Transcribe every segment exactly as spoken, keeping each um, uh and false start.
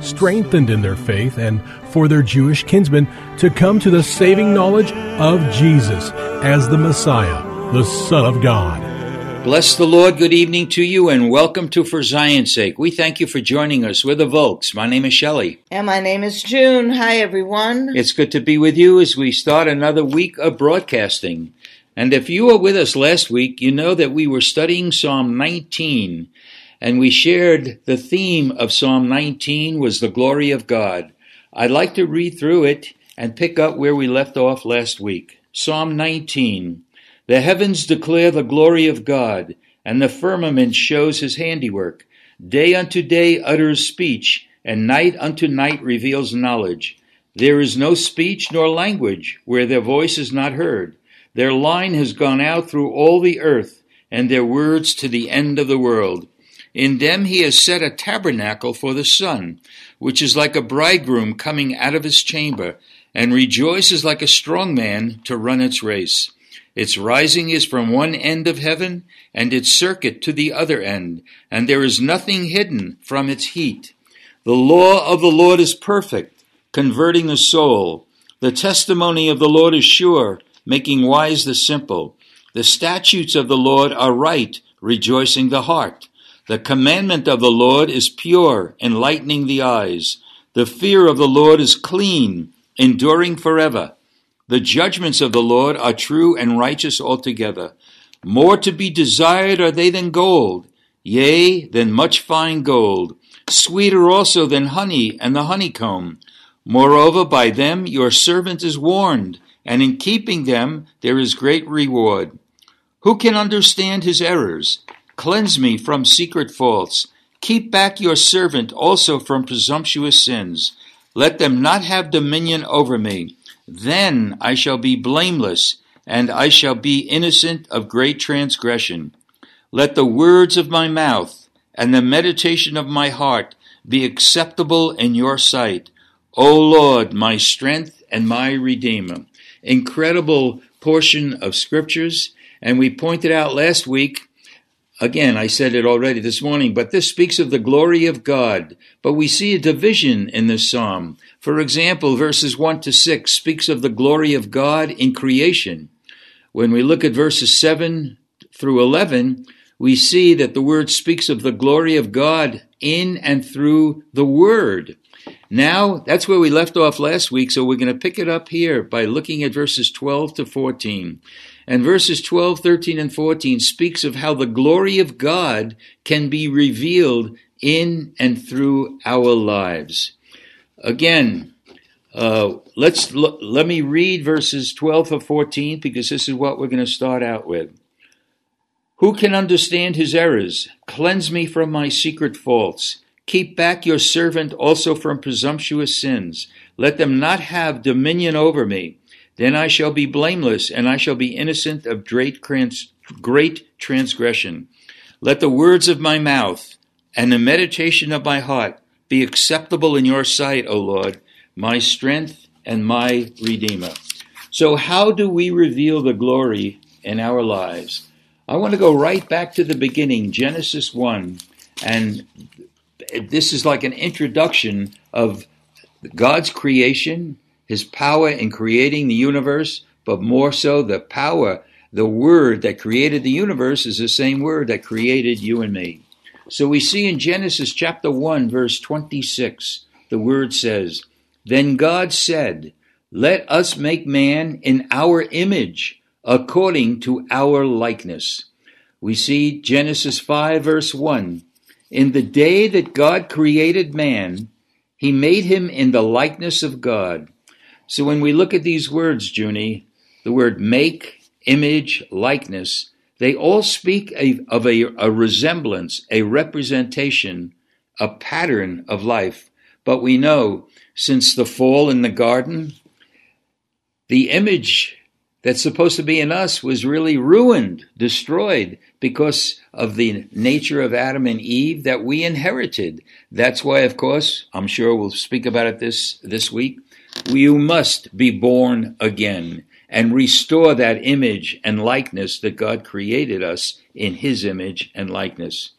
strengthened in their faith and for their Jewish kinsmen to come to the saving knowledge of Jesus as the Messiah, the Son of God. Bless the Lord. Good evening to you and welcome to For Zion's Sake. We thank you for joining us. We're the Volks. My name is Shelley. And my name is June. Hi, everyone. It's good to be with you as we start another week of broadcasting. And if you were with us last week, you know that we were studying Psalm nineteen. And we shared the theme of Psalm nineteen was the glory of God. I'd like to read through it and pick up where we left off last week. Psalm nineteen. The heavens declare the glory of God, and the firmament shows his handiwork. Day unto day utters speech, and night unto night reveals knowledge. There is no speech nor language where their voice is not heard. Their line has gone out through all the earth, and their words to the end of the world. In them he has set a tabernacle for the sun, which is like a bridegroom coming out of his chamber, and rejoices like a strong man to run its race. Its rising is from one end of heaven, and its circuit to the other end, and there is nothing hidden from its heat. The law of the Lord is perfect, converting the soul. The testimony of the Lord is sure, making wise the simple. The statutes of the Lord are right, rejoicing the heart. The commandment of the Lord is pure, enlightening the eyes. The fear of the Lord is clean, enduring forever. The judgments of the Lord are true and righteous altogether. More to be desired are they than gold, yea, than much fine gold, sweeter also than honey and the honeycomb. Moreover, by them your servant is warned, and in keeping them there is great reward. Who can understand his errors? Cleanse me from secret faults. Keep back your servant also from presumptuous sins. Let them not have dominion over me. Then I shall be blameless, and I shall be innocent of great transgression. Let the words of my mouth and the meditation of my heart be acceptable in your sight, O Lord, my strength and my Redeemer. Incredible portion of scriptures, and we pointed out last week, again, I said it already this morning, but this speaks of the glory of God. But we see a division in this psalm. For example, verses one to six speaks of the glory of God in creation. When we look at verses seven through eleven, we see that the word speaks of the glory of God in and through the Word. Now, that's where we left off last week, so we're going to pick it up here by looking at verses twelve to fourteen. And verses twelve, thirteen, and fourteen speaks of how the glory of God can be revealed in and through our lives. Again, uh, let's l- let me read verses twelve or fourteen, because this is what we're going to start out with. Who can understand his errors? Cleanse me from my secret faults. Keep back your servant also from presumptuous sins. Let them not have dominion over me. Then I shall be blameless, and I shall be innocent of great, trans- great transgression. Let the words of my mouth and the meditation of my heart be acceptable in your sight, O Lord, my strength and my Redeemer. So how do we reveal the glory in our lives? I want to go right back to the beginning, Genesis one, and this is like an introduction of God's creation, his power in creating the universe, but more so the power, the word that created the universe is the same word that created you and me. So we see in Genesis chapter one, verse twenty-six, the word says, Then God said, let us make man in our image, according to our likeness. We see Genesis five, verse one. In the day that God created man, he made him in the likeness of God. So when we look at these words, Junie, the word make, image, likeness, they all speak a, of a, a resemblance, a representation, a pattern of life. But we know, since the fall in the garden, the image that's supposed to be in us was really ruined, destroyed, because of the nature of Adam and Eve that we inherited. That's why, of course, I'm sure we'll speak about it this, this week, you must be born again and restore that image and likeness that God created us in his image and likeness.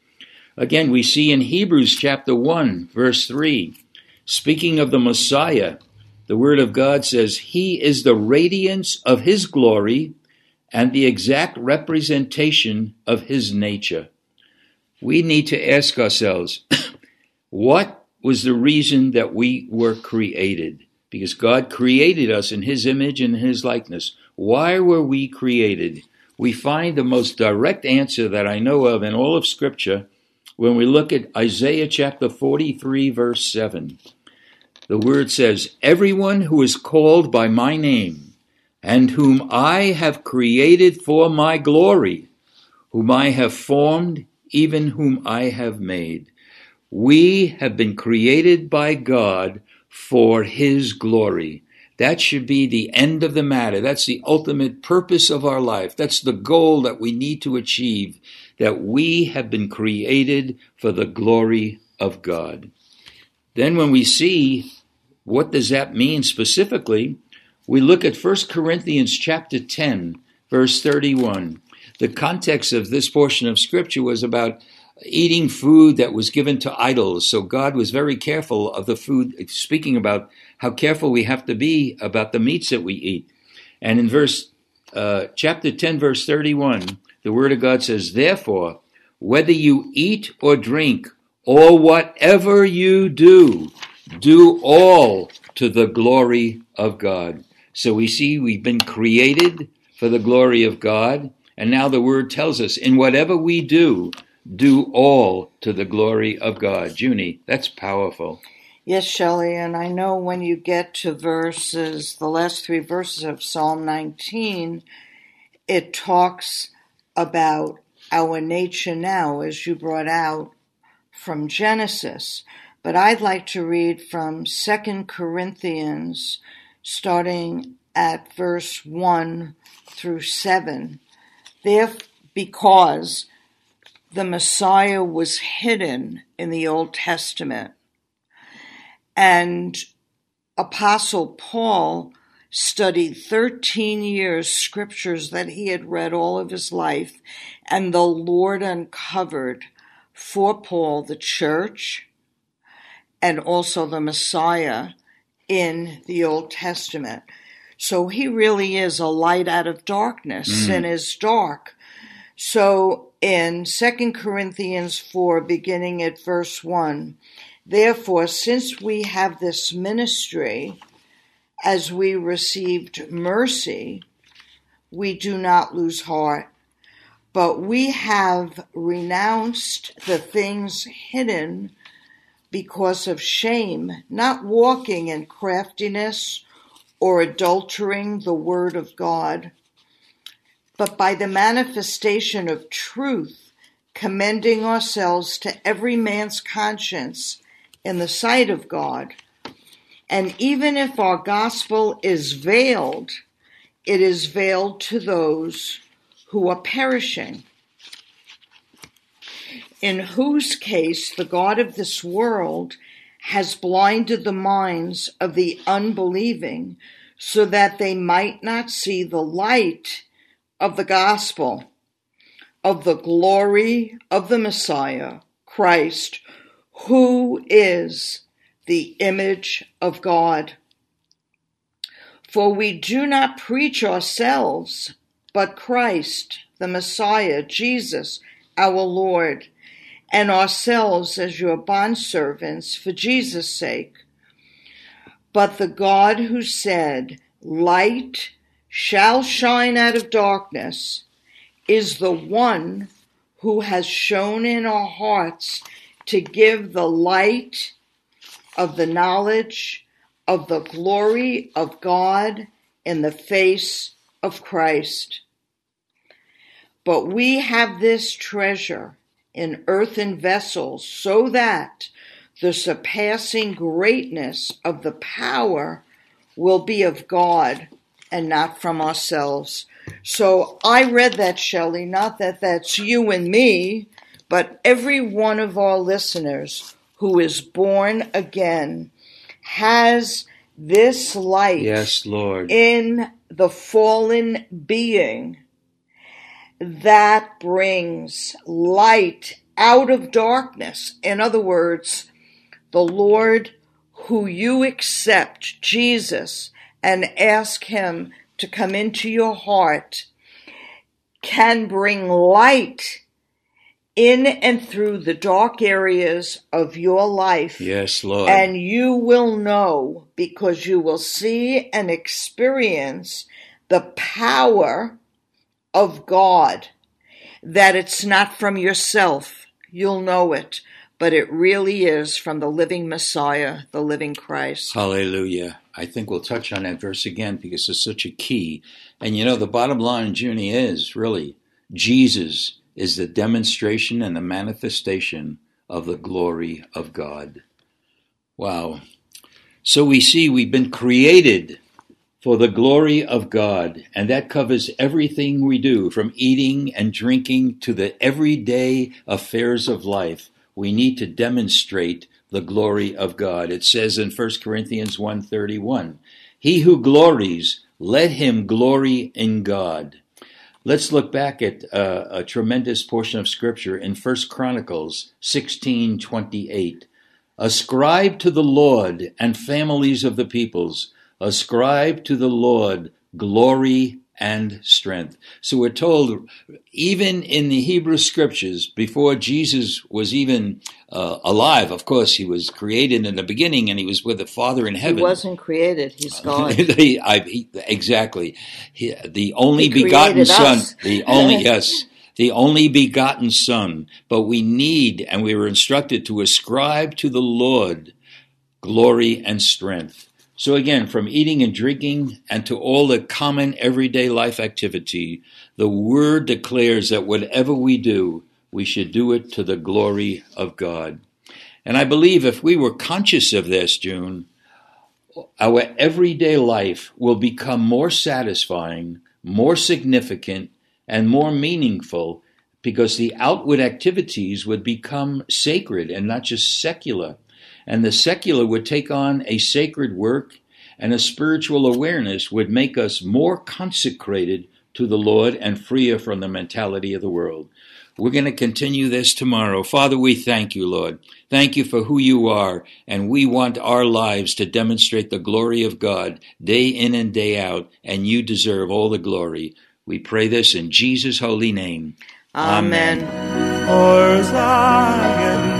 Again, we see in Hebrews chapter one, verse three, speaking of the Messiah, the Word of God says, he is the radiance of his glory and the exact representation of his nature. We need to ask ourselves, what was the reason that we were created? Because God created us in his image and his likeness. Why were we created? We find the most direct answer that I know of in all of Scripture when we look at Isaiah chapter forty-three, verse seven. The word says, everyone who is called by my name and whom I have created for my glory, whom I have formed, even whom I have made. We have been created by God for his glory. That should be the end of the matter. That's the ultimate purpose of our life. That's the goal that we need to achieve, that we have been created for the glory of God. Then when we see what does that mean specifically, we look at First Corinthians chapter ten, verse thirty-one. The context of this portion of Scripture was about eating food that was given to idols. So God was very careful of the food, speaking about how careful we have to be about the meats that we eat. And in verse uh, chapter ten, verse thirty-one, the Word of God says, therefore, whether you eat or drink, or whatever you do, do all to the glory of God. So we see we've been created for the glory of God. And now the Word tells us, in whatever we do, do all to the glory of God. Junie, that's powerful. Yes, Shelley, and I know when you get to verses, the last three verses of Psalm nineteen, it talks about our nature now, as you brought out from Genesis. But I'd like to read from Second Corinthians, starting at verse one through seven. There, because the Messiah was hidden in the Old Testament. And Apostle Paul studied thirteen years scriptures that he had read all of his life, and the Lord uncovered for Paul the church and also the Messiah in the Old Testament. So he really is a light out of darkness. Mm-hmm. Sin is dark. So in Second Corinthians four, beginning at verse one, therefore, since we have this ministry, as we received mercy, we do not lose heart, but we have renounced the things hidden because of shame, not walking in craftiness or adultering the word of God, but by the manifestation of truth, commending ourselves to every man's conscience in the sight of God. And even if our gospel is veiled, it is veiled to those who are perishing, in whose case the God of this world has blinded the minds of the unbelieving, so that they might not see the light of the gospel, of the glory of the Messiah, Christ, who is the image of God. For we do not preach ourselves, but Christ, the Messiah, Jesus, our Lord, and ourselves as your bondservants for Jesus' sake. but the God who said, light shall shine out of darkness, is the one who has shone in our hearts to give the light of the knowledge of the glory of God in the face of Christ. But we have this treasure in earthen vessels, so that the surpassing greatness of the power will be of God and not from ourselves. So I read that, Shelley, not that that's you and me, but every one of our listeners who is born again has this light, yes, Lord, in the fallen being that brings light out of darkness. In other words, the Lord who you accept, Jesus, and ask him to come into your heart, can bring light in and through the dark areas of your life. Yes, Lord. And you will know, because you will see and experience the power of God, that it's not from yourself. You'll know it, but it really is from the living Messiah, the living Christ. Hallelujah. I think we'll touch on that verse again, because it's such a key. And you know, the bottom line, Junie, is really Jesus is the demonstration and the manifestation of the glory of God. Wow. So we see we've been created for the glory of God, and that covers everything we do, from eating and drinking to the everyday affairs of life. We need to demonstrate the glory of God. It says in First Corinthians one thirty-one, he who glories, let him glory in God. Let's look back at uh, a tremendous portion of Scripture in First Chronicles sixteen twenty-eight. Ascribe to the Lord, and families of the peoples, ascribe to the Lord glory and strength. So we're told, even in the Hebrew Scriptures, before Jesus was even uh, alive, of course, he was created in the beginning, and he was with the Father in heaven. He wasn't created, he's God. he, I, he, exactly. He, the only he begotten Son. The only, yes. The only begotten Son. But we need, and we were instructed to ascribe to the Lord glory and strength. So again, from eating and drinking and to all the common everyday life activity, the Word declares that whatever we do, we should do it to the glory of God. And I believe if we were conscious of this, June, our everyday life will become more satisfying, more significant, and more meaningful, because the outward activities would become sacred and not just secular. And the secular would take on a sacred work, and a spiritual awareness would make us more consecrated to the Lord and freer from the mentality of the world. We're going to continue this tomorrow. Father, we thank you, Lord. Thank you for who you are, and we want our lives to demonstrate the glory of God day in and day out, and you deserve all the glory. We pray this in Jesus' holy name. Amen. Amen.